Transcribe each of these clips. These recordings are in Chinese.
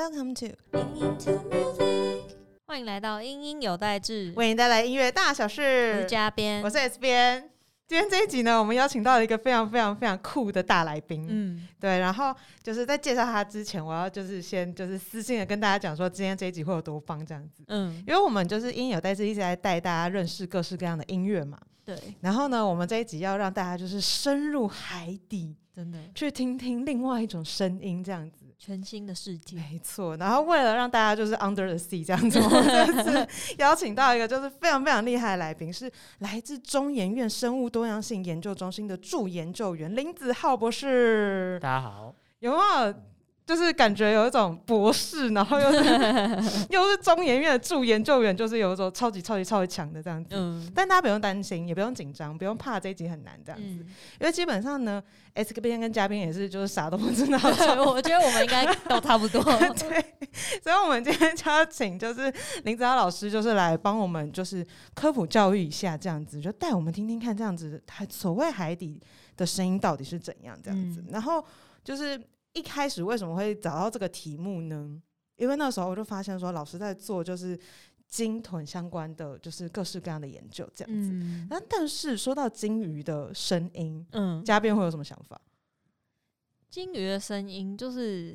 Welcome to 欢迎来到英英有代志，为您带来音乐大小事。我是嘉编，我是 S 编。今天这一集呢，我们邀请到了一个非常非常非常酷的大来宾。嗯，对。然后就是在介绍他之前，我要就是先就是私信的跟大家讲说，今天这一集会有多棒这样子。嗯，因为我们就是音有代志一直在带大家认识各式各样的音乐嘛。对。然后呢，我们这一集要让大家就是深入海底，真的去听听另外一种声音这样子。全新的世界，没错。然后为了让大家就是 Under the Sea 这样子，我们就是邀请到一个就是非常非常厉害的来宾，是来自中研院生物多样性研究中心的助研究员林子皓博士。大家好。有没有就是感觉有一种博士，然后又是中研院的助研究员，就是有一种超级超级超级强的这样子。嗯，但大家不用担心，也不用紧张，不用怕这一集很难这样子。因为基本上呢 ，S 边跟嘉宾也是就是啥都不知道。我觉得我们应该都差不多。对，所以我们今天就要请就是林子皓老师，就是来帮我们就是科普教育一下这样子，就带我们听听看这样子，所谓海底的声音到底是怎样这样子。然后就是。一开始为什么会找到这个题目呢？因为那时候我就发现说，老师在做就是鲸豚相关的，就是各式各样的研究这样子。但是说到鲸鱼的声音，嘉编会有什么想法？鲸鱼的声音就是，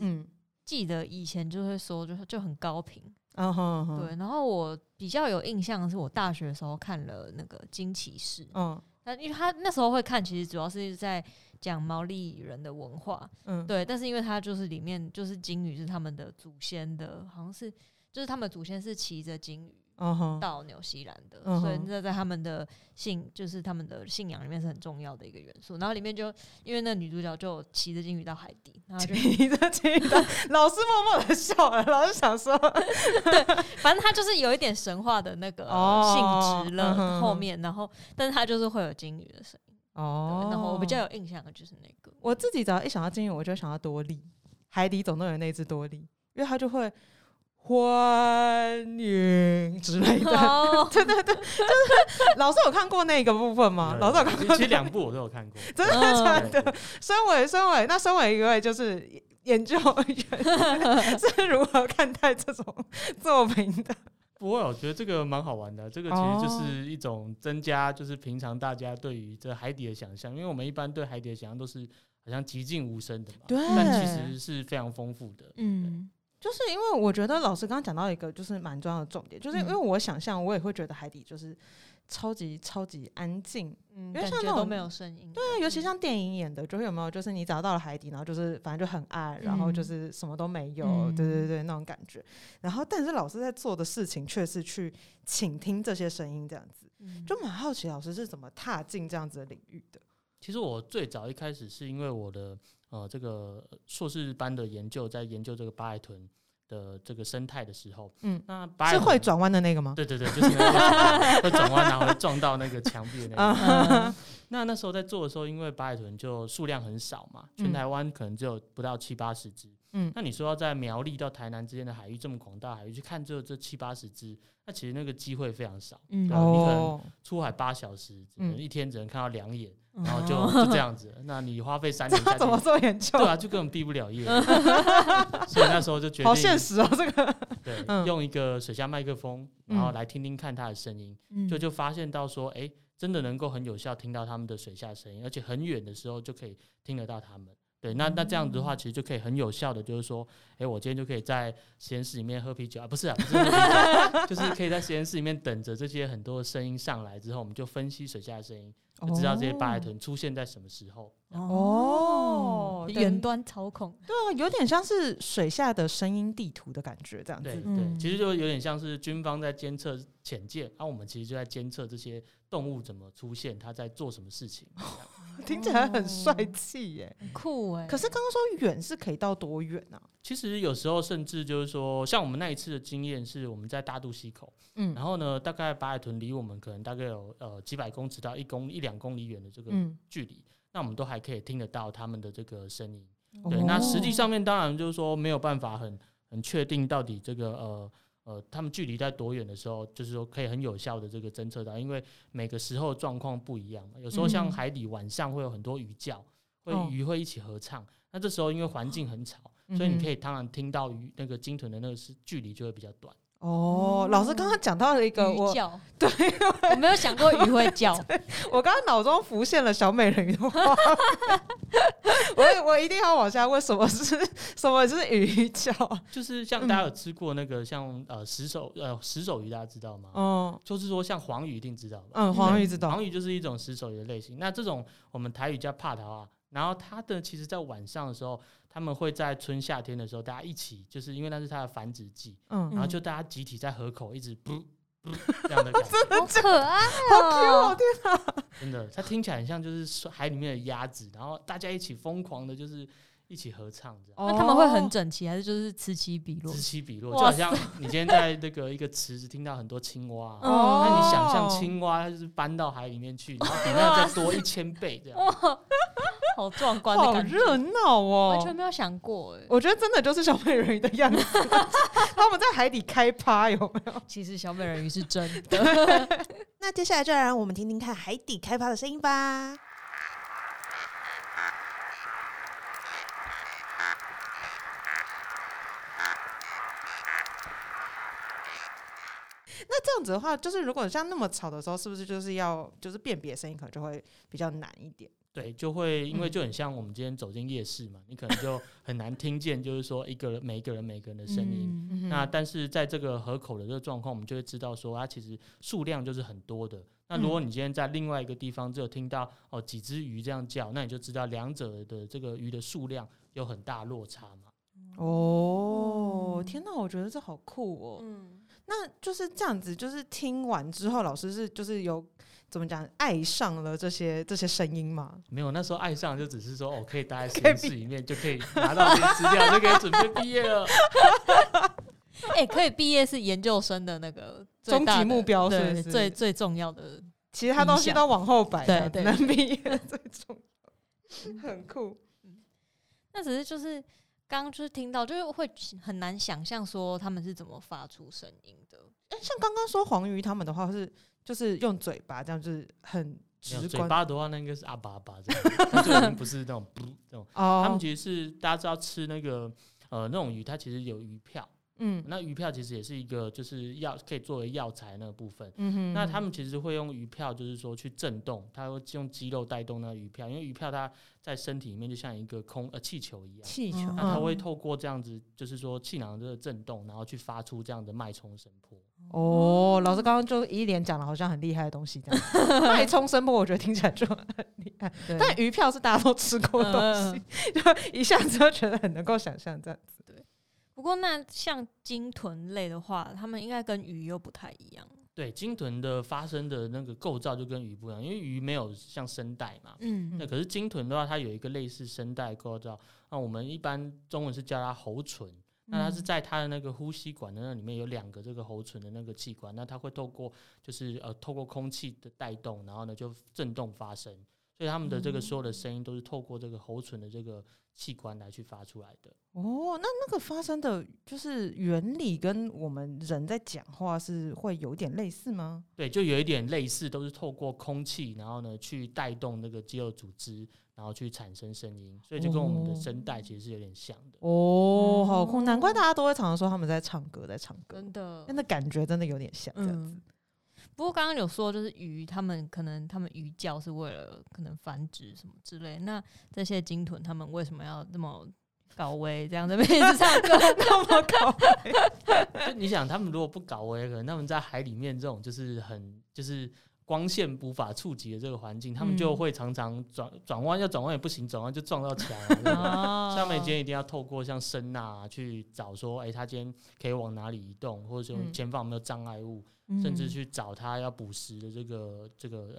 记得以前就会说就很高频。对。然后我比较有印象的是，我大学的时候看了那个《鲸骑士》。因为他那时候会看，其实主要是在讲毛利人的文化。对。但是因为他就是里面就是鲸鱼是他们的祖先的，好像是就是他们祖先是骑着鲸鱼到纽西兰的，所以这在他们的就是他们的信仰里面是很重要的一个元素。然后里面就因为那女主角就骑着鲸鱼到海底，然后就骑着鲸鱼到，老师默默的笑了，老师想说，对，反正他就是有一点神话的那个性质了后面，然后但是他就是会有鲸鱼的声音。然后我比较有印象的就是那个，我自己只要一想到鲸鱼，我就想到多利，《海底总动员》那只多利，因为他就会。欢迎之类的，对对对，就是老师有看过那个部分吗？老师有看过，其实两部我都有看过，真的真的。身为一位就是研究员，是如何看待这种作品的？不过我觉得这个蛮好玩的，这个其实就是一种增加，就是平常大家对于这海底的想象，因为我们一般对海底的想象都是好像寂静无声的嘛，但其实是非常丰富的。就是因为我觉得老师刚刚讲到一个就是蛮重要的重点，就是因为我想象我也会觉得海底就是超级超级安静，因为像那种都没有声音。对啊，尤其像电影演的，就是有没有就是你找到了海底，然后就是反正就很暗，然后就是什么都没有，对对对，那种感觉。然后，但是老师在做的事情却是去倾听这些声音，这样子，就蛮好奇老师是怎么踏进这样子的领域的。其实我最早一开始是因为我的这个硕士班的研究在研究这个八海豚的这个生态的时候，那八海豚是会转弯的那个吗？对对对，就是那个会转弯然后会撞到那个墙壁的那个。那时候在做的时候，因为八海豚就数量很少嘛，全台湾可能只有不到7-80只。那你说要在苗栗到台南之间的海域这么广大海域去看只有这7-80只，那其实那个机会非常少。你可能出海8小时，一天只能看到2眼。然后就这样子，那你花费3年下去怎么做研究？对啊，就根本毕不了业。所以那时候就决定好现实哦，这个对，用一个水下麦克风，然后来听听看它的声音，就发现到说，哎，真的能够很有效听到他们的水下声音，而且很远的时候就可以听得到他们。对，那这样子的话，其实就可以很有效的，就是说，哎，我今天就可以在实验室里面喝啤酒啊，不是喝啤酒，就是可以在实验室里面等着这些很多的声音上来之后，我们就分析水下的声音，就知道这些八海豚出现在什么时候。远端操控，对啊，有点像是水下的声音地图的感觉，这样子。对对，其实就有点像是军方在监测潜舰，我们其实就在监测这些动物怎么出现，它在做什么事情。听起来很帅气耶，很酷耶。可是刚刚说远是可以到多远啊？其实有时候甚至就是说，像我们那一次的经验是我们在大肚溪口，然后呢，大概八海豚离我们可能大概有几百公尺到1-2公里远的这个距离，那我们都还可以听得到他们的这个声音。对，那实际上面当然就是说没有办法很确定到底这个他们距离在多远的时候，就是说可以很有效的这个侦测到，因为每个时候状况不一样嘛。有时候像海底晚上会有很多鱼叫，鱼会一起合唱，那这时候因为环境很吵，所以你可以当然听到鱼那个鲸豚的那个距离就会比较短。哦，老师刚刚讲到了一个鱼叫，对，我没有想过鱼会叫。我刚刚脑中浮现了小美人鱼的话，我一定要往下问，什么是鱼叫？就是像大家有吃过那个像石手鱼，大家知道吗？嗯，就是说像黄鱼一定知道吧？嗯，黄鱼知道，黄鱼就是一种石手鱼的类型。那这种我们台语叫帕桃啊，然后它的其实在晚上的时候。他们会在春夏天的时候，大家一起，就是因为那是它的繁殖季，然后就大家集体在河口一直噗噗这样的感觉，真的好可爱，好 Q， 天啊！真的，它听起来很像就是海里面的鸭子，然后大家一起疯狂的，就是一起合唱这样。那他们会很整齐，还是就是此起彼落？此起彼落，就好像你今天在那个一个池子听到很多青蛙，那你想象青蛙它就是搬到海里面去，然后比那再多1000倍这样。好壮观的感觉，好热闹哦！完全没有想过，我觉得真的就是小美人鱼的样子，他们在海底开趴，有没有？其实小美人鱼是真的。那接下来就来让我们听听看海底开趴的声音吧。那这样子的话，就是如果像那么吵的时候，是不是就是要就是辨别声音，可能就会比较难一点？对，就会因为就很像我们今天走进夜市嘛，你可能就很难听见，就是说每一个人的声音。那但是在这个河口的这个状况，我们就会知道说，它其实数量就是很多的。那如果你今天在另外一个地方只有听到几只鱼这样叫，那你就知道两者的这个鱼的数量有很大落差嘛。哦，天哪，我觉得这好酷哦。那就是这样子，就是听完之后，老师是就是有。怎么讲？爱上了这些声音吗？没有，那时候爱上就只是说，可以待在实验室里面就可以拿到这些资料，就可以准备毕业了。可以毕业是研究生的那个终极目标，是不是最重要的？其他东西都往后摆，对，能毕业最重要，很酷。那只是就是刚就是听到，就是会很难想象说他们是怎么发出声音的。像刚刚说黄鱼他们的话是。就是用嘴巴这样，就是很直观。嘴巴的话，那应该是阿巴巴这样，它就已经不是那种这种。他们其实是大家知道吃那个那种鱼，它其实有鱼票。那鱼票其实也是一个，就是可以作为药材那个部分。那他们其实会用鱼票，就是说去震动，它会用肌肉带动那个鱼票，因为鱼票它在身体里面就像一个气球一样。气球，那它会透过这样子，就是说气囊的震动，然后去发出这样的脉冲声波。老师刚刚就一连讲了，好像很厉害的东西这样。脉冲声波，我觉得听起来就很厉害。但鱼票是大家都吃过的东西，就一下子就觉得很能够想象这样子。对。不过那像鲸豚类的话，他们应该跟鱼又不太一样。对，鲸豚的发声的那个构造就跟鱼不一样，因为鱼没有像声带嘛。那可是鲸豚的话，它有一个类似声带构造。那我们一般中文是叫它喉唇。那它是在它的那个呼吸管的那里面有2个这个喉唇的那个器官，那它会透过就是透过空气的带动，然后呢就震动发声，所以他们的这个所有的声音都是透过这个喉唇的这个器官来去发出来的。那个发声的就是原理跟我们人在讲话是会有点类似吗？对，就有一点类似，都是透过空气，然后呢去带动那个肌肉组织。然后去产生声音，所以就跟我们的声带其实是有点像的。好酷！难怪大家都会常常说他们在唱歌，真的，那感觉真的有点像这样子。不过刚刚有说，就是鱼，他们鱼叫是为了可能繁殖什么之类。那这些鲸豚，他们为什么要那么搞威？这样在那边一直唱歌，那么搞威？你想，他们如果不搞威，可能他们在海里面这种就是很就是。光线无法触及的这个环境，他们就会常常转弯，要转弯也不行，转弯就撞到墙。下面今天一定要透过像声呐去找说，他今天可以往哪里移动，或者说前方有没有障碍物，甚至去找他要捕食的这个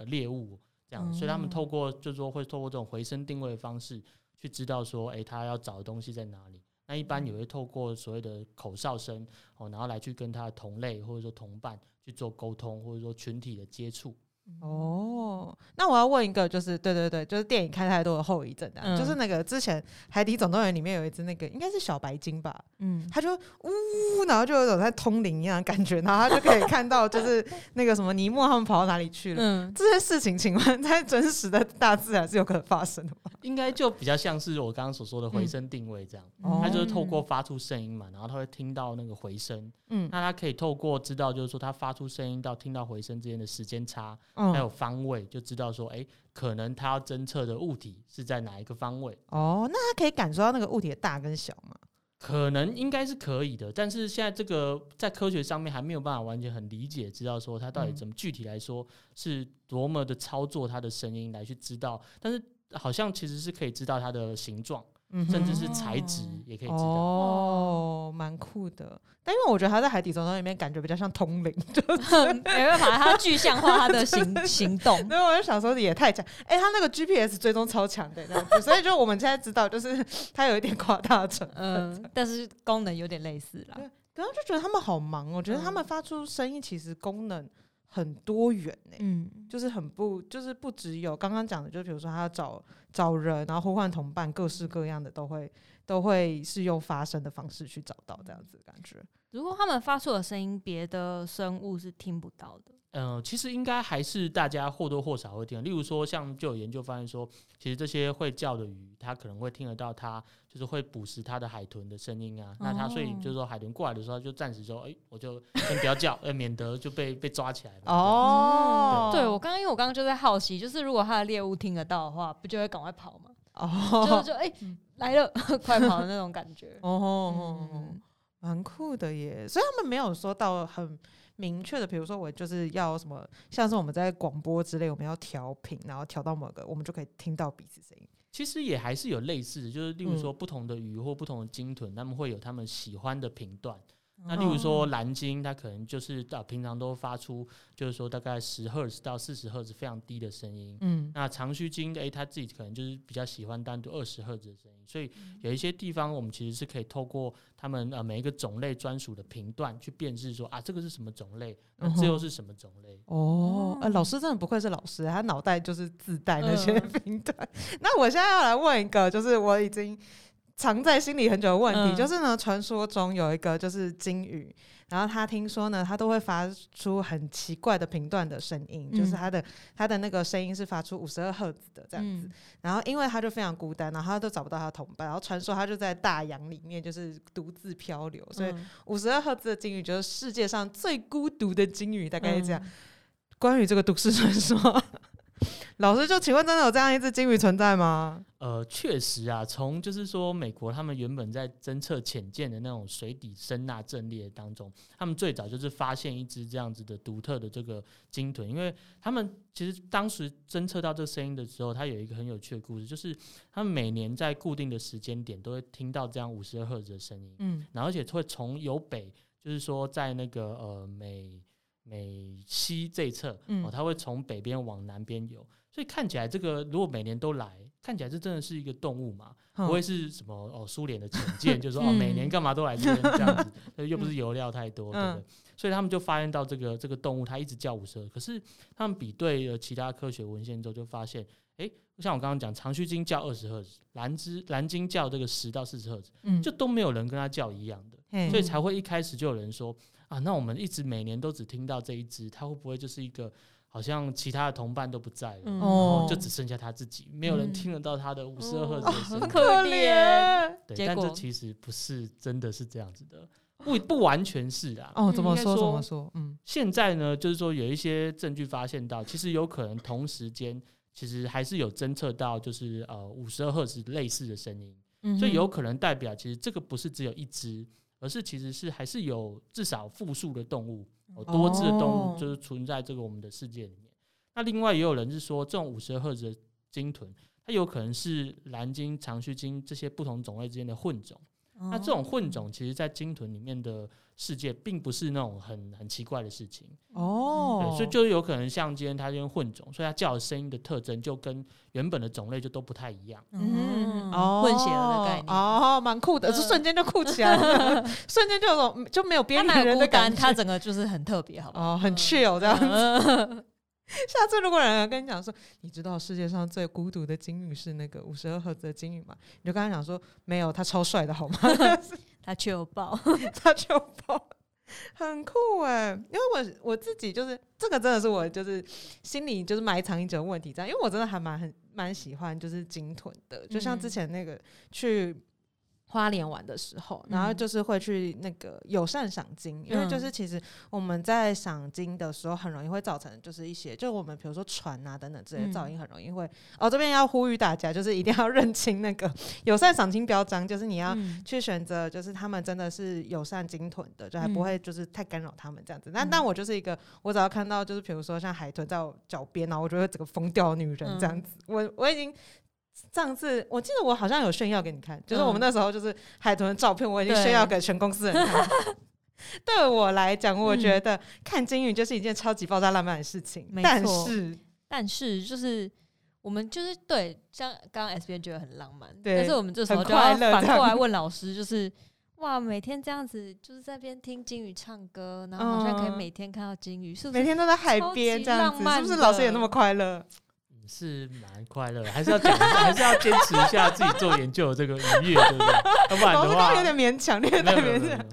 猎物，这样。所以他们透过就是说会透过这种回声定位的方式去知道说，他要找的东西在哪里。那一般也会透过所谓的口哨声，然后来去跟他的同类或者说同伴。去做沟通，或者说群体的接触，哦，那我要问一个，就是对对对，就是电影看太多的后遗症啊，就是那个之前《海底总动员》里面有一只那个应该是小白鲸吧，它就呜，然后就有种在通灵一样的感觉，然后它就可以看到就是那个什么尼莫他们跑到哪里去了。这些事情，请问在真实的大自然是有可能发生的吗？应该就比较像是我刚刚所说的回声定位这样，它就是透过发出声音嘛，然后它会听到那个回声，那它可以透过知道就是说它发出声音到听到回声之间的时间差。还有方位就知道说可能他要侦测的物体是在哪一个方位。哦，那他可以感受到那个物体的大跟小吗？可能应该是可以的，但是现在这个在科学上面还没有办法完全很理解知道说他到底怎么具体来说是多么的操作他的声音来去知道，但是好像其实是可以知道他的形状，甚至是材质也可以知道。哦，蛮酷的。但因为我觉得他在海底总动员里面感觉比较像通灵，就是没办法，他具象化他的 行动。对，我就想说也太强，他那个 GPS 追踪超强的，所以就我们现在知道，就是他有一点夸大成分，但是功能有点类似啦。然后就觉得他们好忙，我觉得他们发出声音其实功能很多元就是很就是不只有刚刚讲的，就比如说他要找人，然后呼唤同伴，各式各样的都会是用发声的方式去找到这样子的感觉。如果他们发出的声音，别的生物是听不到的。其实应该还是大家或多或少会听，例如说像就有研究发现说，其实这些会叫的鱼，它可能会听得到它就是会捕食它的海豚的声音啊。那它所以就是说海豚过来的时候，它就暂时说，我就先不要叫，免得就被抓起来嘛。哦，对，我刚刚因为我刚刚就在好奇，就是如果它的猎物听得到的话，不就会赶快跑吗？哦，就来了，快跑的那种感觉。哦，蛮酷的耶，所以他们没有说到很明确的，比如说我就是要什么，像是我们在广播之类，我们要调频，然后调到某个，我们就可以听到彼此声音。其实也还是有类似的，就是例如说不同的鱼或不同的鲸豚，他们会有他们喜欢的频段。那例如说蓝鲸，它可能就是平常都发出就是说大概10Hz到40Hz非常低的声音。那长须鲸它自己可能就是比较喜欢单独20Hz的声音，所以有一些地方我们其实是可以透过他们每一个种类专属的频段去辨识说这个是什么种类，那这又是什么种类。老师真的不愧是老师，他脑袋就是自带那些频段。那我现在要来问一个，就是我已经藏在心里很久的问题，就是呢，传说中有一个就是鲸鱼，然后他听说呢，他都会发出很奇怪的频段的声音，就是他的那个声音是发出52Hz的这样子。然后因为他就非常孤单，然后他都找不到他的同伴，然后传说他就在大洋里面就是独自漂流，所以52Hz的鲸鱼就是世界上最孤独的鲸鱼，大概是这样。关于这个都市传说，老师就请问真的有这样一只鲸鱼存在吗？确实啊，从就是说美国他们原本在侦测潜舰的那种水底声呐阵列当中，他们最早就是发现一只这样子的独特的这个鲸豚。因为他们其实当时侦测到这个声音的时候，它有一个很有趣的故事，就是他们每年在固定的时间点都会听到这样52Hz的声音，然后而且会从由北，就是说在那个美西这一侧，它会从北边往南边游，所以看起来这个如果每年都来，看起来这真的是一个动物嘛，不会是什么苏联的潜舰，就是说每年干嘛都来这边这样子，又不是油料太多，对不对？所以他们就发现到这个动物，它一直叫52Hz，可是他们比对了其他科学文献之后，就发现，像我刚刚讲，长须鲸叫20Hz，蓝鲸叫这个10到40Hz，就都没有人跟它叫一样的，所以才会一开始就有人说。那我们一直每年都只听到这一只，它会不会就是一个好像其他的同伴都不在了，然后就只剩下它自己，没有人听得到它的52Hz的声音，很可怜。对，但这其实不是真的是这样子的，不完全是啦。怎么说？现在呢，就是说有一些证据发现到，其实有可能同时间其实还是有侦测到，就是52Hz类似的声音，所以有可能代表其实这个不是只有一只。而是其实是还是有至少复数的动物，多只的动物就是存在这个我们的世界里面。那另外也有人是说，这种52Hz的鲸豚，它有可能是蓝鲸、长须鲸这些不同种类之间的混种。那这种混种，其实在鲸豚里面的世界，并不是那种很奇怪的事情。所以就有可能像今天它这边混种，所以它叫的声音的特征就跟原本的种类就都不太一样。混血儿的概念蛮酷的，瞬间就酷起来了，瞬间就没有边缘人的感觉，它整个就是很特别，好不好？很 chill 这样子。下次如果有人跟你讲说你知道世界上最孤独的鲸鱼是那个52赫兹的鲸鱼吗，你就跟他讲说没有，他超帅的好吗他却有爆他却有爆，很酷耶。因为 我自己就是这个真的是我就是心里就是埋藏一种问题，这样因为我真的还蛮喜欢就是鲸豚的，就像之前那个去花莲玩的时候，然后就是会去那个友善赏鲸，因为就是其实我们在赏鲸的时候很容易会造成就是一些就我们比如说船啊等等之类的噪音，很容易会这边要呼吁大家就是一定要认清那个友善赏鲸标章，就是你要去选择就是他们真的是友善鲸豚的，就还不会就是太干扰他们这样子。但我就是一个我只要看到就是比如说像海豚在我脚边，然后我就会整个疯掉的女人这样子。我已经上次我记得我好像有炫耀给你看，就是我们那时候就是海豚的照片，我已经炫耀给全公司人看。对我来讲，我觉得看鲸鱼就是一件超级爆炸浪漫的事情。但是就是我们就是对，像刚刚 S 边觉得很浪漫，但是我们这时候就要反过来问老师，就是哇，每天这样子就是在那边听鲸鱼唱歌，然后好像可以每天看到鲸鱼，是不是？每天都在海边这样子，是不是老师也那么快乐？是蛮快乐的，还是要讲一下，还是要坚持一下自己做研究的这个愉悦，对不对？要不然的话有点勉强，有点勉强。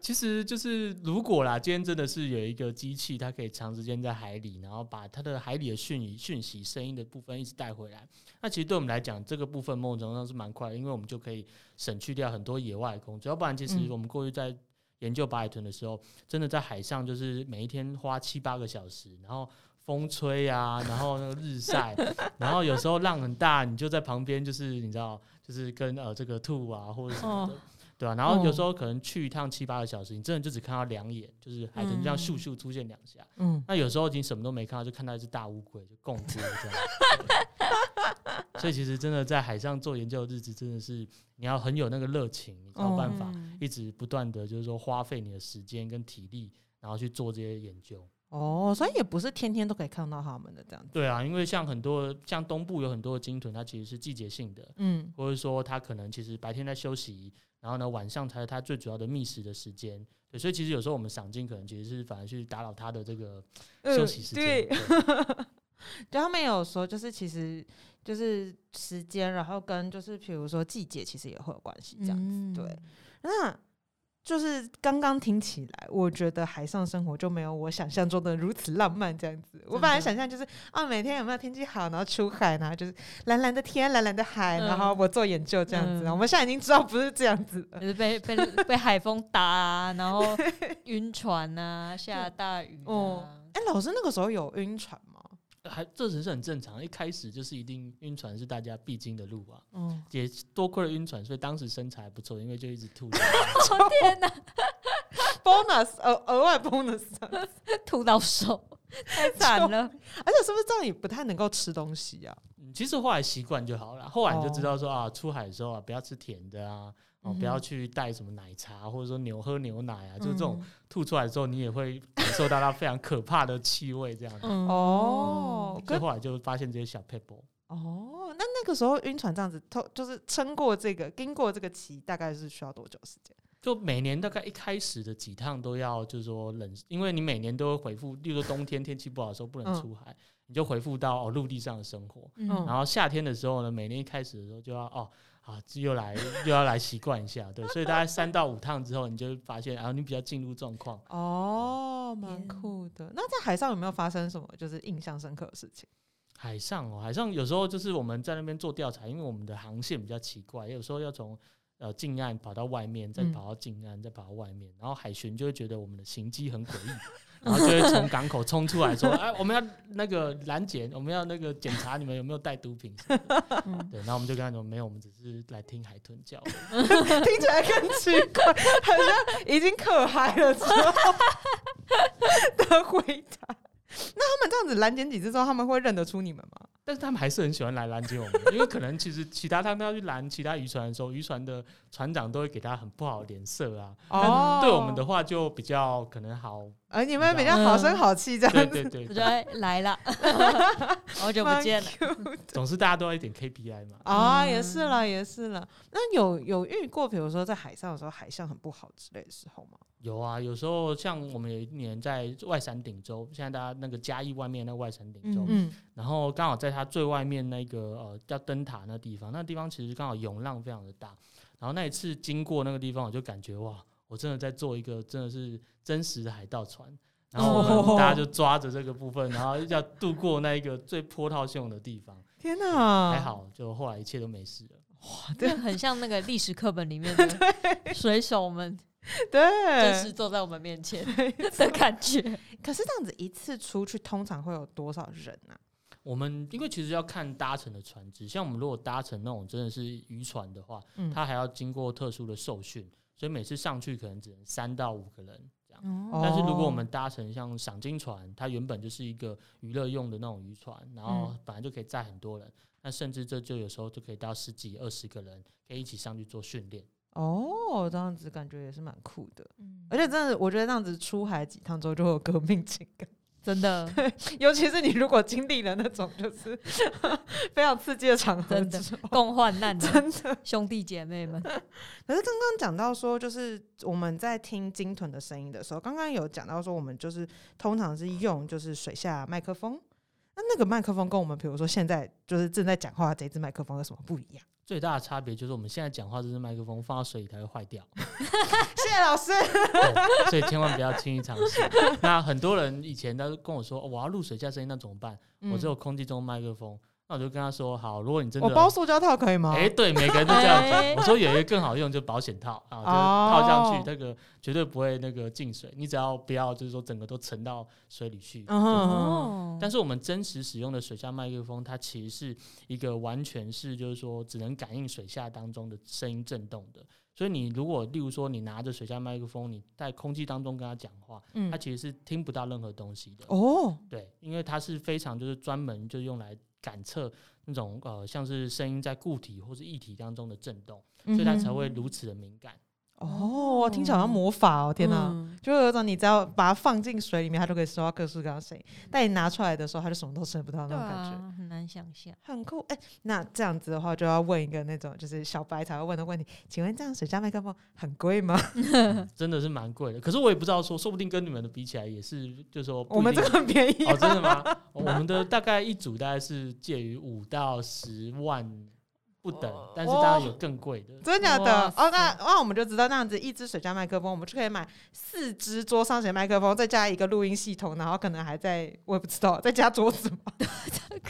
其实就是如果啦，今天真的是有一个机器，它可以长时间在海里，然后把它的海里的讯息、声音的部分一直带回来，那其实对我们来讲，这个部分某种程度上是蛮快的，因为我们就可以省去掉很多野外的工作。要不然，其实我们过去在研究白海豚的时候，真的在海上就是每一天花7-8个小时，然后风吹啊，然后那个日晒，然后有时候浪很大，你就在旁边，就是你知道，就是跟这个兔啊或者什么的，对吧、啊？然后有时候可能去一趟7-8个小时，你真的就只看到两眼，就是海豚这样咻咻出现两下。那有时候已经什么都没看到，就看到一只大乌龟就共蛰这样。所以其实真的在海上做研究的日子，真的是你要很有那个热情，你才有办法一直不断的，就是说花费你的时间跟体力，然后去做这些研究。所以也不是天天都可以看到他们的这样子。对啊，因为像很多像东部有很多的鲸豚，它其实是季节性的，或者说它可能其实白天在休息，然后呢晚上才是它最主要的觅食的时间。对，所以其实有时候我们赏鲸可能其实是反而去打扰它的这个休息时间。对就他们有说就是其实就是时间，然后跟就是比如说季节其实也会有关系这样子。对，那就是刚刚听起来，我觉得海上生活就没有我想象中的如此浪漫这样子。我本来想象就是每天有没有天气好，然后出海，然后就是蓝蓝的天，蓝蓝的海，然后我做研究这样子。我们现在已经知道不是这样子了，就是被海风打啊，然后晕船啊，下大雨啊。老师那个时候有晕船吗？这只是很正常，一开始就是一定晕船是大家必经的路啊。也多亏了晕船，所以当时身材还不错，因为就一直吐。哦天哪！bonus 额外 bonus 吐到手，太惨了。而且是不是这样也不太能够吃东西啊？其实后来习惯就好了，后来你就知道说啊，出海的时候啊，不要吃甜的啊。不要去带什么奶茶，或者说喝牛奶啊，就这种吐出来的时候，你也会感受到它非常可怕的气味，这样子。所以后来就发现这些小 pebble。那个时候晕船这样子，就是撑过这个，经过这个期，大概是需要多久时间？就每年大概一开始的几趟都要，就是说因为你每年都会回复，例如说冬天天气不好的时候不能出海，你就回复到陆地上的生活。然后夏天的时候呢，每年一开始的时候就要又要来习惯一下，对，所以大概3到5趟之后，你就发现，你比较进入状况。蛮酷的。那在海上有没有发生什么就是印象深刻的事情？海上有时候就是我们在那边做调查，因为我们的航线比较奇怪，有时候要从近岸跑到外面，再跑到近岸，再跑到外面，然后海巡就会觉得我们的行迹很诡异。然后就会从港口冲出来说：“我们要那个拦截，我们要那个检查你们有没有带毒品。”对，然后我们就跟他说：“没有，我们只是来听海豚叫。”听起来更奇怪，好像已经可嗨了之后的回答。那他们这样子拦截几次之后，他们会认得出你们吗？但是他们还是很喜欢来拦截我们，因为可能其实其他他们要去拦其他渔船的时候，渔船的船长都会给他很不好的脸色啊。哦，对我们的话就比较可能好，你们比较好声好气这样子。对对对，我觉得来了，好久不见了。总是大家都要一点 KPI 嘛。啊，也是啦，也是啦。那有遇过，比如说在海上的时候，海象很不好之类的时候吗？有啊，有时候像我们有一年在外伞顶洲，现在大家那个嘉义外面那个外伞顶洲，然后刚好在它最外面那个叫灯塔那地方，那地方其实刚好涌浪非常的大，然后那一次经过那个地方，我就感觉哇，我真的在做一个真的是真实的海盗船，然后我们大家就抓着这个部分，然后要渡过那一个最波涛汹涌的地方。天哪，还好，就后来一切都没事了。哇，这很像那个历史课本里面的水手们。对，真实坐在我们面前的感觉。可是这样子一次出去通常会有多少人啊？我们因为其实要看搭乘的船只，像我们如果搭乘那种真的是渔船的话，它还要经过特殊的受训，所以每次上去可能只能3到5个人这样。但是如果我们搭乘像赏金船，它原本就是一个娱乐用的那种渔船，然后本来就可以载很多人，那甚至这就有时候就可以到10几20个人可以一起上去做训练。哦，这样子感觉也是蛮酷的，而且真的，我觉得这样子出海几趟之后就会有革命情感，真的。尤其是你如果经历了那种就是非常刺激的场合，真的共患难的，真的兄弟姐妹们。可是刚刚讲到说，就是我们在听鲸豚的声音的时候，刚刚有讲到说，我们就是通常是用就是水下麦克风，那个麦克风跟我们比如说现在就是正在讲话这支麦克风有什么不一样？最大的差别就是我们现在讲话这支麦克风放到水里才会坏掉。谢谢老师。所以千万不要轻易尝试。那很多人以前都跟我说，我要录水下声音，那怎么办？我只有空气中麦克风。那我就跟他说，好，如果你真的，我包塑胶套可以吗？对，每个人都这样子。我说有一个更好用，就保险套啊，就套上去，那个绝对不会那个进水。你只要不要就是说整个都沉到水里去。但是我们真实使用的水下麦克风，它其实是一个完全是就是说只能感应水下当中的声音震动的。所以你如果例如说你拿着水下麦克风，你在空气当中跟他讲话，他其实是听不到任何东西的。对，因为它是非常就是专门就用来感测那种像是声音在固体或是液体当中的震动，所以它才会如此的敏感。听起来好像魔法哦！天哪，就有种你只要把它放进水里面，它就可以收到各式各样的声音，但你拿出来的时候，它就什么都收不到那种感觉，很难想象，很酷。那这样子的话，就要问一个那种就是小白才会问的问题，请问这样水下麦克风很贵吗？真的是蛮贵的，可是我也不知道说，说不定跟你们的比起来也是，就是说我们这个很便宜啊。真的吗？我们的大概一组大概是介于5到10万。不等，但是当然有更贵的。真的假的？那我们就知道，那样子一支水下麦克风，我们就可以买4支桌上型麦克风，再加一个录音系统，然后可能还在，我也不知道，再加桌子吗？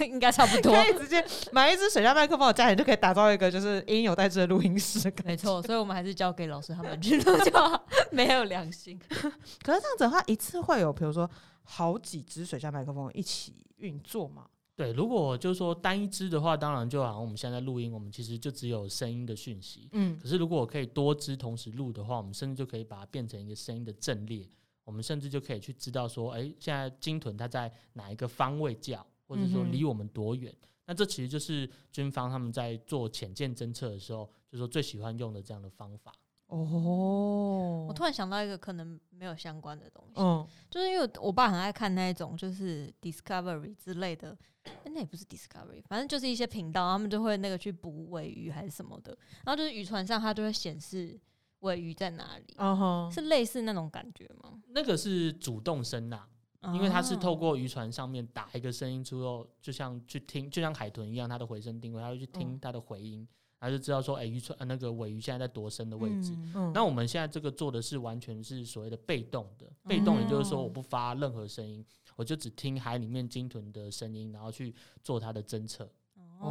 应该差不多。可以直接买一支水下麦克风，我家人就可以打造一个就是音有带制的录音室。没错，所以我们还是交给老师他们去录就好，没有良心。可是这样子的话，一次会有比如说好几支水下麦克风一起运作吗？对，如果就是说单一支的话，当然就好像我们现在录音，我们其实就只有声音的讯息。可是如果我可以多支同时录的话，我们甚至就可以把它变成一个声音的阵列。我们甚至就可以去知道说，现在鲸豚它在哪一个方位叫，或者说离我们多远。那这其实就是军方他们在做潜舰侦测的时候，就是说最喜欢用的这样的方法。我突然想到一个可能没有相关的东西，就是因为我爸很爱看那一种就是 Discovery 之类的，那也不是 Discovery， 反正就是一些频道，他们就会那个去捕尾鱼还是什么的，然后就是渔船上它就会显示尾鱼在哪里。是类似那种感觉吗？那个是主动声呐，因为它是透过渔船上面打一个声音之后，就像去听，就像海豚一样，它的回声定位，它会去听它的回音。他就知道说，渔船那个尾鱼现在在多深的位置。那我们现在这个做的是完全是所谓的被动的，被动也就是说我不发任何声音，我就只听海里面鲸豚的声音，然后去做它的侦测。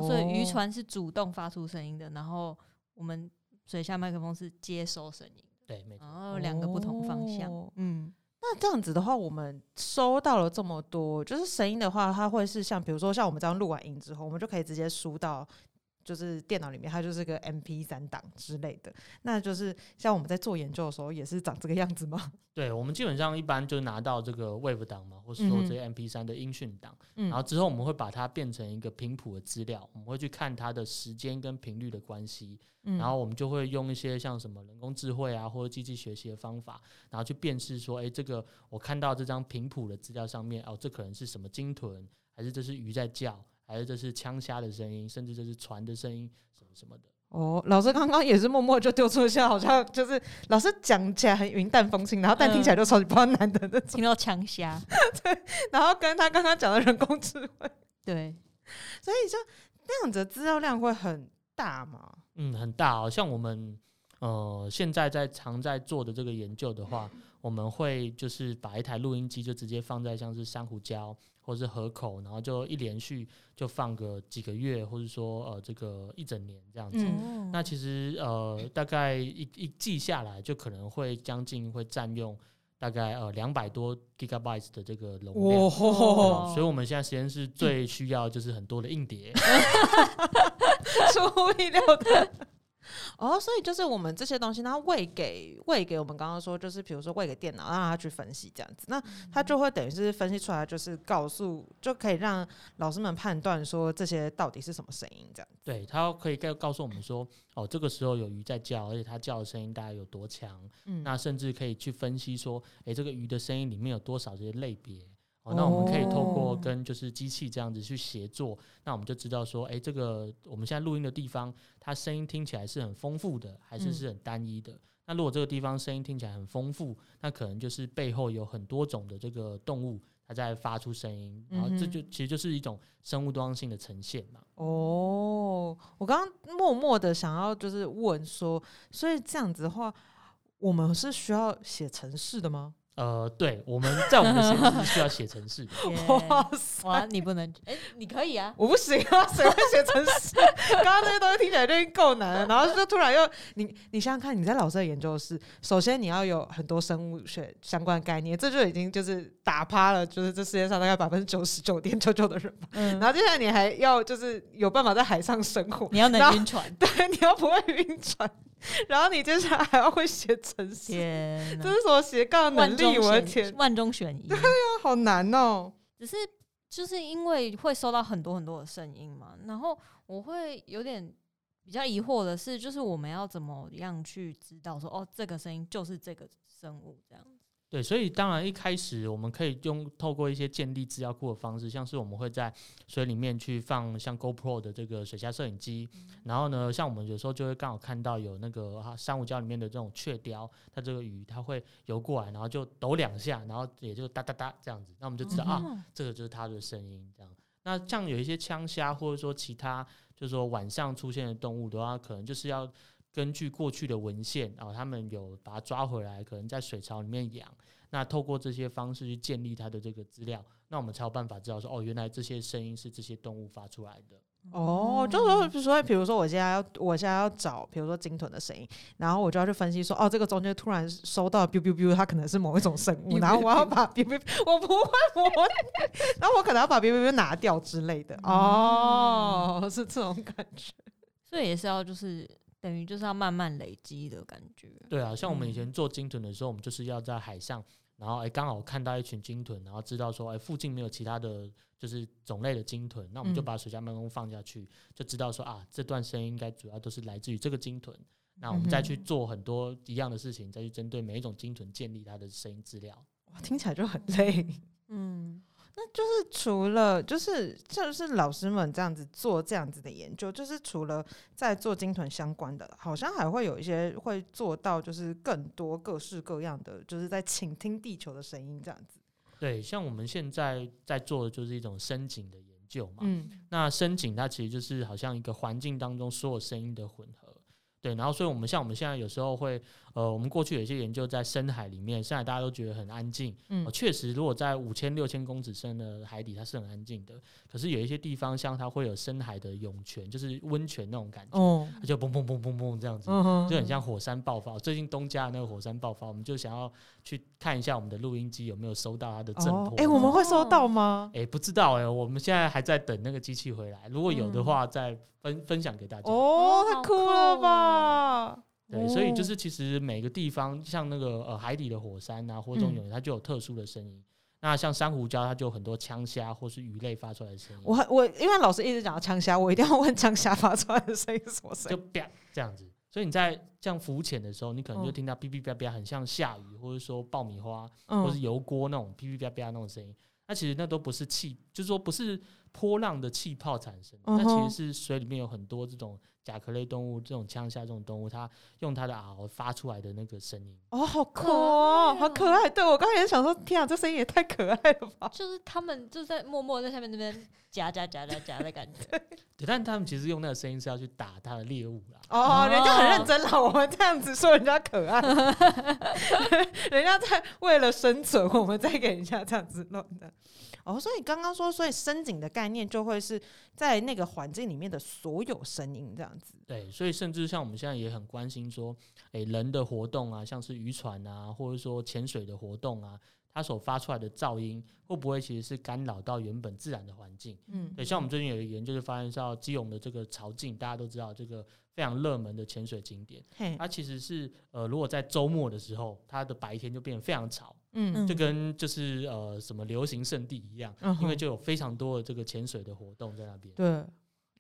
所以渔船是主动发出声音的，然后我们水下麦克风是接收声音。对，没错。然后两个不同方向。那这样子的话，我们收到了这么多，就是声音的话，它会是像比如说像我们这样录完音之后，我们就可以直接输到就是电脑里面它就是个 MP3 档之类的。那就是像我们在做研究的时候也是长这个样子吗？对，我们基本上一般就拿到这个 WAV 档嘛，或是说这些 MP3 的音讯档、然后之后我们会把它变成一个频谱的资料，我们会去看它的时间跟频率的关系、然后我们就会用一些像什么人工智慧啊或者机器学习的方法，然后去辨识说这个我看到这张频谱的资料上面这可能是什么鲸豚，还是这是鱼在叫，还是这是枪虾的声音，甚至这是船的声音什么什么的。哦，老师刚刚也是默默就丢出一下，好像就是老师讲起来很云淡风轻，然后但听起来就超级不难的那种。听到枪虾，对，然后跟他刚刚讲的人工智慧，对，所以就那样子的资料量会很大嘛？嗯，很大哦。像我们现在常在做的这个研究的话，我们会就是把一台录音机就直接放在像是珊瑚礁。或是河口，然后就一连续就放个几个月，或者说这个一整年这样子。那其实大概一季下来，就可能会将近会占用大概200多 gigabytes 的这个容量。所以我们现在实验室最需要就是很多的硬碟，出乎意料的。所以就是我们这些东西，它喂给我们刚刚说，就是比如说喂给电脑，让它去分析这样子，那它就会等于是分析出来，就是告诉，就可以让老师们判断说这些到底是什么声音这样子。对，它可以告诉我们说，这个时候有鱼在叫，而且它叫的声音大概有多强。那甚至可以去分析说，这个鱼的声音里面有多少这些类别。那我们可以透过跟就是机器这样子去协作，那我们就知道说，这个我们现在录音的地方，它声音听起来是很丰富的，还是很单一的？那如果这个地方声音听起来很丰富，那可能就是背后有很多种的这个动物它在发出声音，然后这就其实就是一种生物多样性的呈现嘛。我刚刚默默的想要就是问说，所以这样子的话，我们是需要写程式的吗？对，我们在我们的实验室需要写程式。哇，你不能，你可以啊，我不行啊，谁会写程式？刚刚这些东西听起来就已经够难了，然后就突然又，你想想看，你在老师的研究室，首先你要有很多生物学相关概念，这就已经就是打趴了，就是这世界上大概 99.99% 的人吧。然后接下来你还要就是有办法在海上生活，你要能晕船，对，你要不会晕船。然后你接下来还要会写程式，这是什么斜杠能力？我的天，万中选一。对啊，好难哦。只是就是因为会收到很多很多的声音嘛，然后我会有点比较疑惑的是，就是我们要怎么样去知道说，这个声音就是这个生物这样子。对，所以当然一开始我们可以用透过一些建立资料库的方式，像是我们会在水里面去放像 GoPro 的这个水下摄影机，然后呢，像我们有时候就会刚好看到有那个珊瑚礁里面的这种雀鲷，它这个鱼它会游过来，然后就抖两下，然后也就哒哒哒这样子，那我们就知道这个就是它的声音这样。那像有一些枪虾或者说其他就是说晚上出现的动物的话，可能就是要根据过去的文献他们有把它抓回来，可能在水槽里面养，那透过这些方式去建立它的这个资料，那我们才有办法知道说，原来这些声音是这些动物发出来的。就是说，比如说我现在要找，比如说鲸豚的声音，然后我就要去分析说，这个中间突然收到 biu biu biu， 它可能是某一种生物，然后我要把 biu biu， 我不会模拟，然后我可能要把 biu biu biu 拿掉之类的。是这种感觉，所以也是要就是。等于就是要慢慢累积的感觉。对啊，像我们以前做鲸豚的时候，我们就是要在海上，然后刚好看到一群鲸豚，然后知道说附近没有其他的就是种类的鲸豚，那我们就把水下麦克风放下去，就知道说这段声音应该主要都是来自于这个鲸豚。那我们再去做很多一样的事情，再去针对每一种鲸豚建立它的声音资料。哇，听起来就很累。那就是除了就是老师们这样子做这样子的研究，就是除了在做鲸豚相关的，好像还会有一些会做到就是更多各式各样的，就是在倾听地球的声音这样子。对，像我们现在在做的就是一种深井的研究嘛。那深井它其实就是好像一个环境当中所有声音的混合。对，然后所以我们现在有时候会，我们过去有一些研究在深海里面，深海大家都觉得很安静，确实如果在5000-6000公尺深的海底它是很安静的，可是有一些地方像它会有深海的涌泉，就是温泉那种感觉，它就砰砰砰砰砰这样子，就很像火山爆发。最近东加那个火山爆发，我们就想要去看一下我们的录音机有没有收到它的震波。我们会收到吗？不知道，我们现在还在等那个机器回来，如果有的话再分享给大家。太酷了吧！对，所以就是其实每个地方像那个海底的火山啊，或中有它就有特殊的声音。那像珊瑚礁，它就有很多枪虾或是鱼类发出来的声音。我因为老师一直讲到枪虾，我一定要问枪虾发出来的声音是什么声音？就啪这样子。所以你在这样浮潜的时候，你可能就听到哔哔啪啪，很像下雨，或者说爆米花，或是油锅那种哔哔啪啪那种声音。那其实那都不是气，就是说不是波浪的气泡产生，那其实是水里面有很多这种甲壳类动物，这种枪虾这种动物，它用它的螯发出来的那个声音。好酷哦，好可爱！对，我刚才也想说，天啊，这声音也太可爱了吧！就是他们就在默默在下面那边夹的感觉。对，但他们其实用那个声音是要去打它的猎物啦。人家很认真啦，我们这样子说人家可爱，人家在为了生存，我们在给人家这样子弄的。所以刚刚说，所以深井的概念就会是在那个环境里面的所有声音这样子。对，所以甚至像我们现在也很关心说，人的活动啊，像是渔船啊，或者说潜水的活动啊，它所发出来的噪音会不会其实是干扰到原本自然的环境？对，像我们最近有一个研究就发现到基隆的这个潮境，大家都知道这个非常热门的潜水景点，它其实是如果在周末的时候，它的白天就变得非常潮，就跟就是什么流行圣地一样，因为就有非常多的这个潜水的活动在那边。对，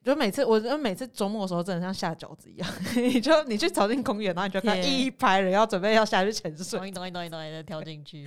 就我每次周末的时候，真的像下饺子一样，你去潮境公园，然后你就看一排人要准备要下去潜水，咚一咚的跳进去。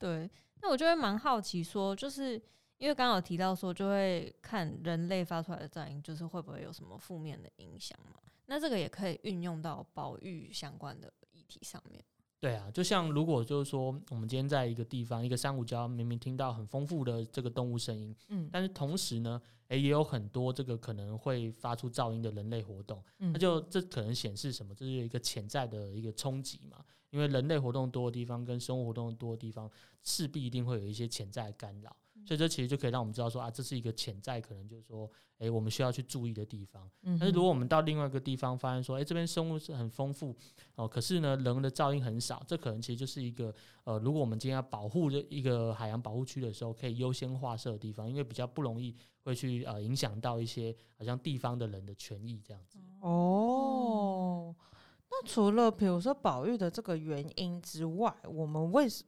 对，那我就会蛮好奇说，就是因为刚刚有提到说，就会看人类发出来的噪音，就是会不会有什么负面的影响嘛？那这个也可以运用到保育相关的议题上面。对啊，就像如果就是说，我们今天在一个地方，一个珊瑚礁，明明听到很丰富的这个动物声音，但是同时呢，也有很多这个可能会发出噪音的人类活动，那就这可能显示什么？这是一个潜在的一个冲击嘛？因为人类活动多的地方跟生物活动多的地方，势必一定会有一些潜在的干扰。所以这其实就可以让我们知道说啊，这是一个潜在可能就是说，我们需要去注意的地方。但是如果我们到另外一个地方发现说，这边生物是很丰富哦，可是呢人的噪音很少，这可能其实就是一个如果我们今天要保护一个海洋保护区的时候，可以优先划设的地方，因为比较不容易会去影响到一些好像地方的人的权益这样子。那除了比如说保育的这个原因之外，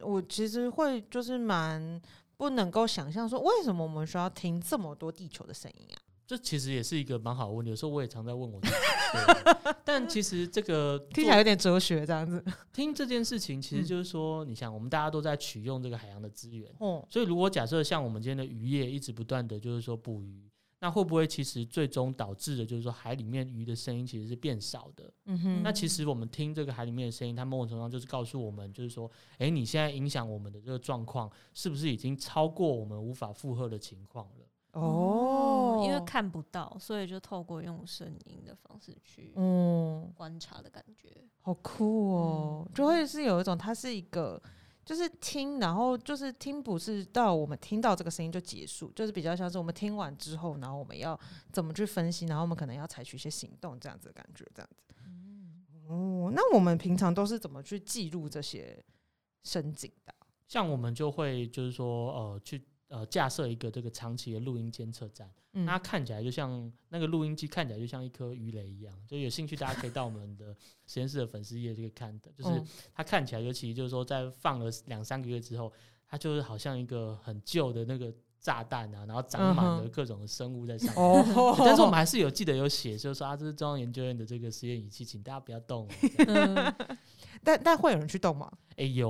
我其实会就是蛮不能够想象说，为什么我们需要听这么多地球的声音啊？这其实也是一个蛮好的问题，有时候我也常在问我自己。但其实这个听起来有点哲学这样子。听这件事情其实就是说，你想我们大家都在取用这个海洋的资源，所以如果假设像我们今天的渔业一直不断的就是说捕鱼，那会不会其实最终导致的就是说海里面鱼的声音其实是变少的？那其实我们听这个海里面的声音，它某种程度上就是告诉我们，就是说，你现在影响我们的这个状况，是不是已经超过我们无法负荷的情况了？因为看不到，所以就透过用声音的方式去观察的感觉。好酷哦！就会是有一种，它是一个。就是听，然后就是听，不是到我们听到这个声音就结束，就是比较像是我们听完之后，然后我们要怎么去分析，然后我们可能要采取一些行动，这样子的感觉，这样子。那我们平常都是怎么去记录这些声景的？像我们就会就是说去架设一个这个长期的录音监测站，那看起来就像那个录音机看起来就像一颗鱼雷一样，就有兴趣大家可以到我们的实验室的粉丝页就可以看的，就是它看起来尤其就是说在放了2-3个月之后，它就是好像一个很旧的那个炸弹啊，然后长满了各种的生物在上面。但是我们还是有记得有写，就是说啊，这是中央研究院的这个实验仪器，请大家不要动。但会有人去动吗？我们一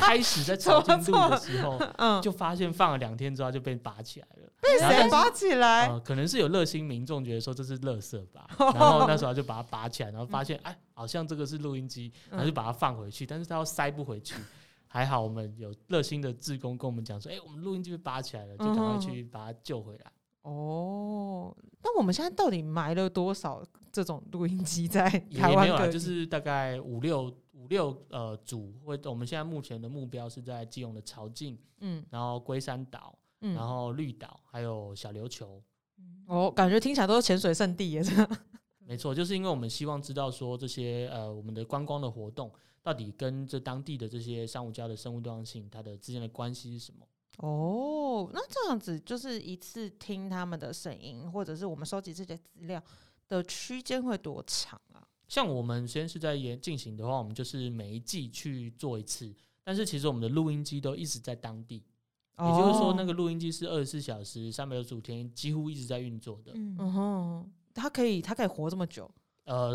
开始在潮境录的时候就发现放了2天之后就被拔起来了。被谁拔起来？可能是有热心民众觉得说这是垃圾吧，然后那时候就把它拔起来，然后发现好像这个是录音机，然后就把它放回去，但是它又塞不回去。还好我们有热心的志工跟我们讲说，我们录音机被拔起来了，就赶快去把它救回来。哦，那我们现在到底埋了多少这种录音机在台湾？也没有啦，就是大概五六组，我们现在目前的目标是在基隆的潮境，嗯，然后龟山岛，嗯，然后绿岛，还有小琉球。哦，感觉听起来都是潜水圣地耶，没错，就是因为我们希望知道说这些我们的观光的活动到底跟这当地的这些珊瑚礁的生物多样性它的之间的关系是什么。哦，那这样子就是一次听他们的声音或者是我们收集这些资料的区间会多长啊？像我们实验室在进行的话，我们就是每一季去做一次，但是其实我们的录音机都一直在当地，也就是说那个录音机是24小时365天几乎一直在运作的。嗯，它可以活这么久？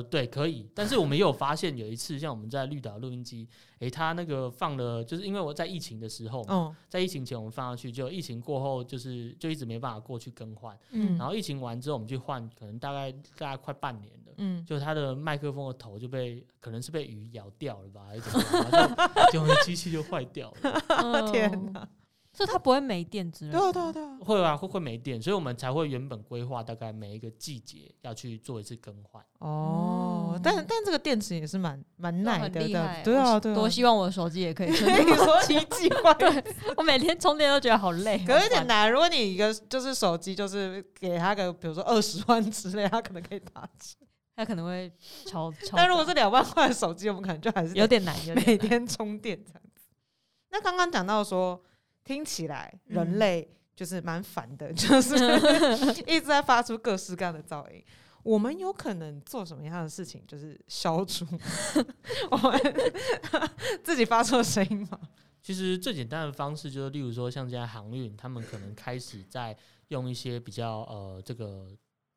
对，可以。但是我们也有发现有一次像我们在绿岛录音机，它那个放了，就是因为我在疫情的时候，在疫情前我们放上去，就疫情过后就一直没办法过去更换，然后疫情完之后我们去换，可能大概快半年了，就它的麦克风的头就可能是被鱼咬掉了吧，结果机器就坏掉了。天哪，所以它不会没电之类的？对啊，会啊，会没电，所以我们才会原本规划大概每一个季节要去做一次更换。哦，但这个电池也是蛮耐的，对啊，多希望我的手机也可以充电。你说奇迹坏？对，我每天充电都觉得好累，可是有点难。如果你一个就是手机，就是给他个比如说20万之类，他可能可以打折。他可能会超。但如果是2万块的手机，我们可能就还是有点难，每天充电这样子。那刚刚讲到说，听起来人类就是蛮烦的，就是一直在发出各式各样的噪音。我们有可能做什么样的事情就是消除我们自己发出的声音吗？其实最简单的方式就是例如说像现在航运他们可能开始在用一些比较这个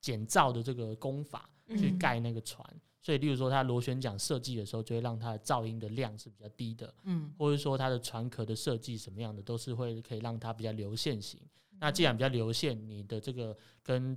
减噪的这个工法去盖那个船，所以例如说它螺旋桨设计的时候就会让它的噪音的量是比较低的，或者说它的船壳的设计什么样的都是会可以让它比较流线型。那既然比较流线，你的这个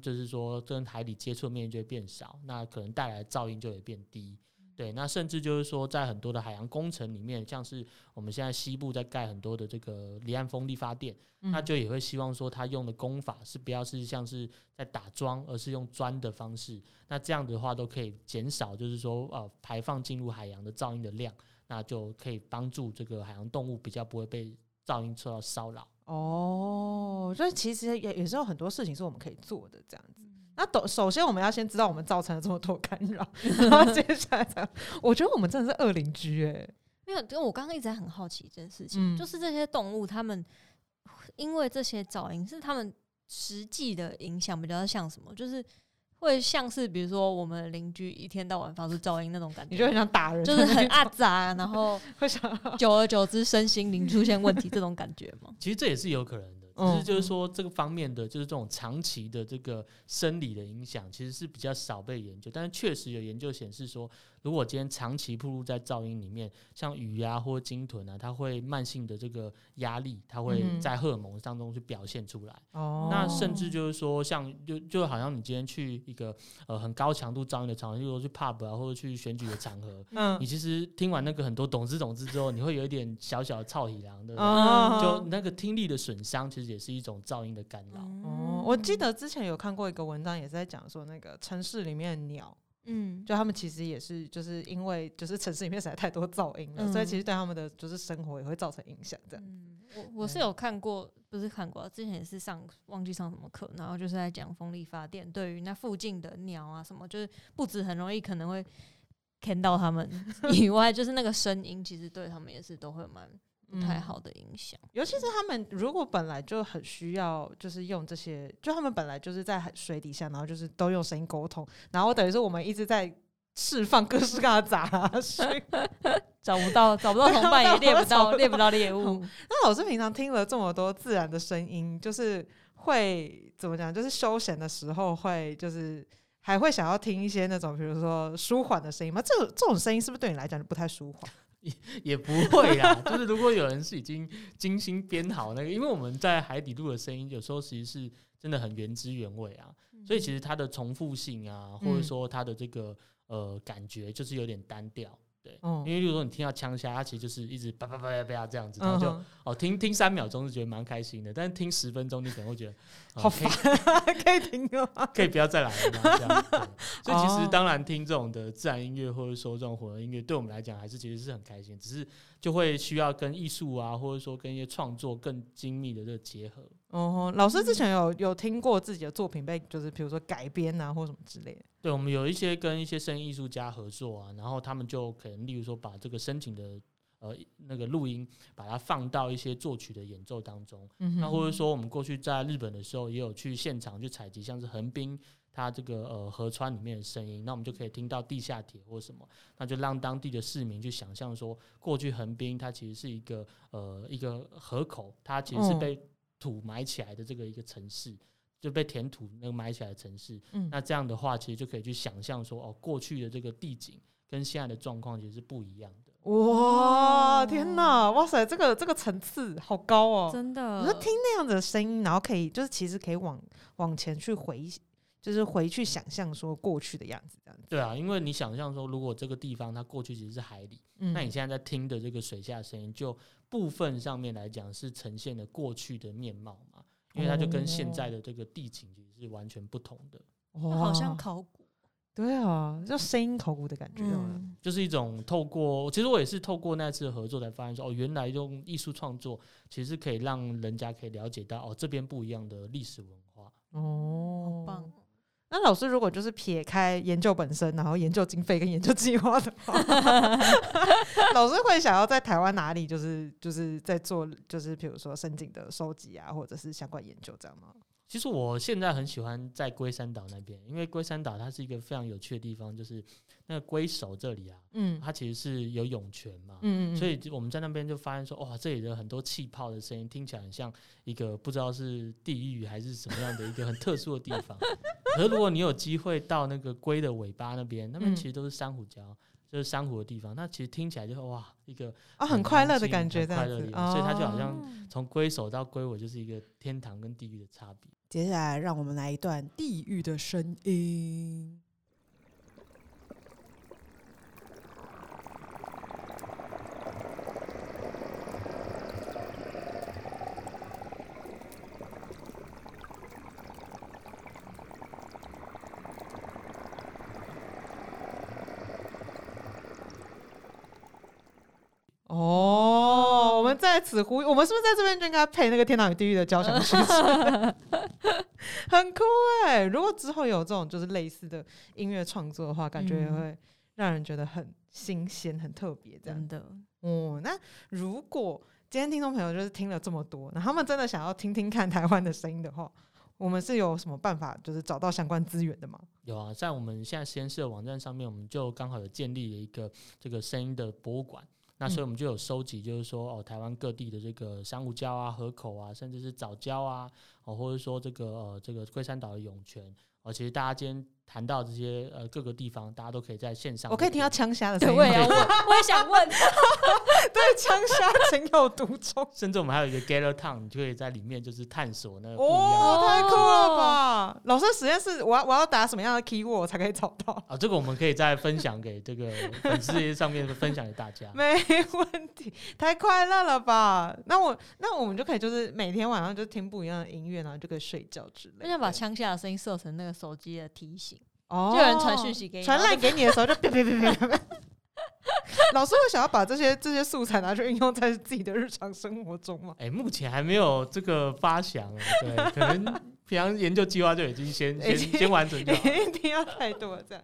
就是说跟海底接触面就会变少，那可能带来的噪音就会变低。对，那甚至就是说在很多的海洋工程里面，像是我们现在西部在盖很多的这个离岸风力发电，那就也会希望说它用的工法是不要是像是在打桩，而是用钻的方式，那这样的话都可以减少就是说排放进入海洋的噪音的量，那就可以帮助这个海洋动物比较不会被噪音受到骚扰。哦，所以其实也是有很多事情是我们可以做的这样子。那首先我们要先知道我们造成了这么多干扰，然后接下来我觉得我们真的是恶邻居耶。没有，我刚刚一直在很好奇一件事情，就是这些动物他们因为这些噪音是他们实际的影响比较像什么？就是会像是比如说我们邻居一天到晚发出噪音那种感觉，你就很想打人，就是很阿杂，然后久而久之身心灵出现问题这种感觉吗？其实这也是有可能的，只是就是说这个方面的就是这种长期的这个生理的影响其实是比较少被研究，但是确实有研究显示说如果今天长期暴露在噪音里面，像鱼啊或鲸豚啊，它会慢性的这个压力它会在荷尔蒙当中去表现出来。那甚至就是说像就好像你今天去一个很高强度噪音的场合，例如去 pub 啊或者去选举的场合，你其实听完那个很多懂之之后，你会有一点小小的臭屁郎，对不对？就那个听力的损伤其实也是一种噪音的干扰。我记得之前有看过一个文章也是在讲说那个城市里面的鸟，就他们其实也是就是因为就是城市里面实在太多噪音了，所以其实对他们的就是生活也会造成影响这样。我是有看过，不是看过，之前也是忘记上什么课，然后就是在讲风力发电对于那附近的鸟啊什么，就是不止很容易可能会看到他们以外，就是那个声音其实对他们也是都会蛮不太好的影响。尤其是他们如果本来就很需要就是用这些，就他们本来就是在水底下，然后就是都用声音沟通，然后等于说我们一直在释放各式各样的杂讯，找不到同伴，也猎不到猎物。那老师平常听了这么多自然的声音，就是会怎么讲？就是休闲的时候会就是还会想要听一些那种比如说舒缓的声音吗？这种声音是不是对你来讲就不太舒缓？也不会啦，就是如果有人是已经精心编好那个，因为我们在海底录的声音有时候其实是真的很原汁原味啊，所以其实它的重复性啊，或者说它的这个感觉就是有点单调。对，因为例如说你听到枪虾，它其实就是一直叭叭叭叭这样子，然后就听3秒钟是觉得蛮开心的，但是听10分钟你可能会觉得好烦，可以停了吗？可以不要再来了吗？这样，所以其实当然听这种的自然音乐或者说这种混合音乐，对我们来讲还是其实是很开心，只是就会需要跟艺术啊，或者说跟一些创作更精密的这个结合。哦，老师之前有听过自己的作品被就是比如说改编啊或什么之类的？对，我们有一些跟一些声音艺术家合作啊，然后他们就可能例如说把这个申请的那个录音把它放到一些作曲的演奏当中，那或者说我们过去在日本的时候也有去现场去采集像是横滨它这个河川里面的声音，那我们就可以听到地下铁或什么，那就让当地的市民去想象说过去横滨它其实是一个河口，它其实是被土埋起来的这个一个城市，就被填土那个埋起来的城市，那这样的话其实就可以去想象说过去的这个地景跟现在的状况其实是不一样的。哇，天哪，哇塞，这个层次好高哦，真的。你说听那样子的声音，然后可以就是其实可以往前去回，就是回去想象说过去的样子，这样子。对啊，因为你想象说，如果这个地方它过去其实是海里，那你现在在听的这个水下声音，就部分上面来讲是呈现了过去的面貌嘛，因为它就跟现在的这个地景其实是完全不同的。哇，好像考古。对啊，就声音考古的感觉，就是一种透过，其实我也是透过那次合作才发现说，原来用艺术创作其实可以让人家可以了解到这边不一样的历史文化。哦，好棒。那老师如果就是撇开研究本身，然后研究经费跟研究计划的话，老师会想要在台湾哪里就是在做就是比如说申请的收集啊，或者是相关研究这样吗？其实我现在很喜欢在龟山岛那边，因为龟山岛它是一个非常有趣的地方，就是那个龟首这里啊，它其实是有涌泉嘛，所以我们在那边就发现说，哇，这里的很多气泡的声音听起来很像一个不知道是地狱还是什么样的一个很特殊的地方。可是如果你有机会到那个龟的尾巴那边，那边其实都是珊瑚礁，就是珊瑚的地方，那其实听起来就哇，一个很快乐的感觉，这样子，所以它就好像从龟首到龟尾就是一个天堂跟地狱的差别。接下来让我们来一段地狱的声音。在此呼吁，我们是不是在这边就应该配那个天堂与地狱的交响曲？很酷耶，如果之后有这种就是类似的音乐创作的话，感觉也会让人觉得很新鲜很特别这样，真的。那如果今天听众朋友就是听了这么多，然后他们真的想要听听看台湾的声音的话，我们是有什么办法就是找到相关资源的吗？有啊，在我们现在实验室的网站上面，我们就刚好有建立了一个这个声音的博物馆，那所以我们就有收集，就是说台湾各地的这个珊瑚礁啊、河口啊，甚至是藻礁啊，或者说这个龟山岛的涌泉，其实大家今天谈到这些各个地方，大家都可以在线上。我可以听到枪虾的声音，对啊，我也想问，对，枪虾情有独钟。甚至我们还有一个 Gather Town， 你就可以在里面就是探索那个不一样的。太酷了吧！老师实验室，我要打什么样的 keyword 才可以找到？这个我们可以再分享给这个粉丝上面分享给大家。没问题，太快乐了吧？那我们就可以就是每天晚上就听不一样的音乐，然后就可以睡觉之类的。那就把枪虾的声音设成那个手机的提醒。就有人传讯息给你，传赖给你的时候就别别别别。老师会想要把这些素材拿去运用在自己的日常生活中吗？目前还没有这个发想，对，可能平常研究计划就已经先完成就好了，一定要太多这样。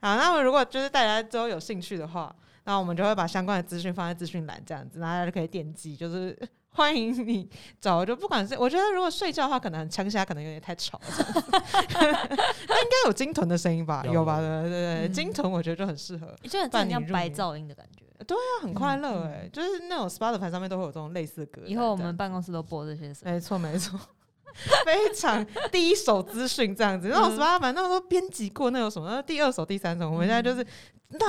好，那如果就是大家之后有兴趣的话，那我们就会把相关的资讯放在资讯栏这样子，大家就可以点击，就是欢迎你找，就不管是我觉得如果睡觉的话，可能枪虾可能有点太吵了，那应该有鲸豚的声音吧？有吧？对对对，鲸豚我觉得就很适合，就很像白噪音的感觉。对啊，很快乐哎，就是那种 Spotify 上面都会有这种类似的歌。以后我们办公室都播这些声音，没错没错，非常第一手资讯这样子。那种 Spotify 那么多编辑过，那有什么第二手、第三手？我们现在就是。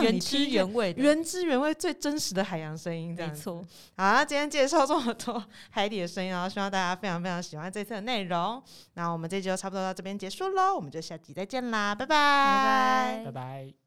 原汁原味的，原汁原味最真实的海洋声音，没错。好，那今天介绍这么多海底的声音，然后希望大家非常非常喜欢这次的内容。那我们这集就差不多到这边结束咯，我们就下集再见啦，拜拜，拜拜，拜拜。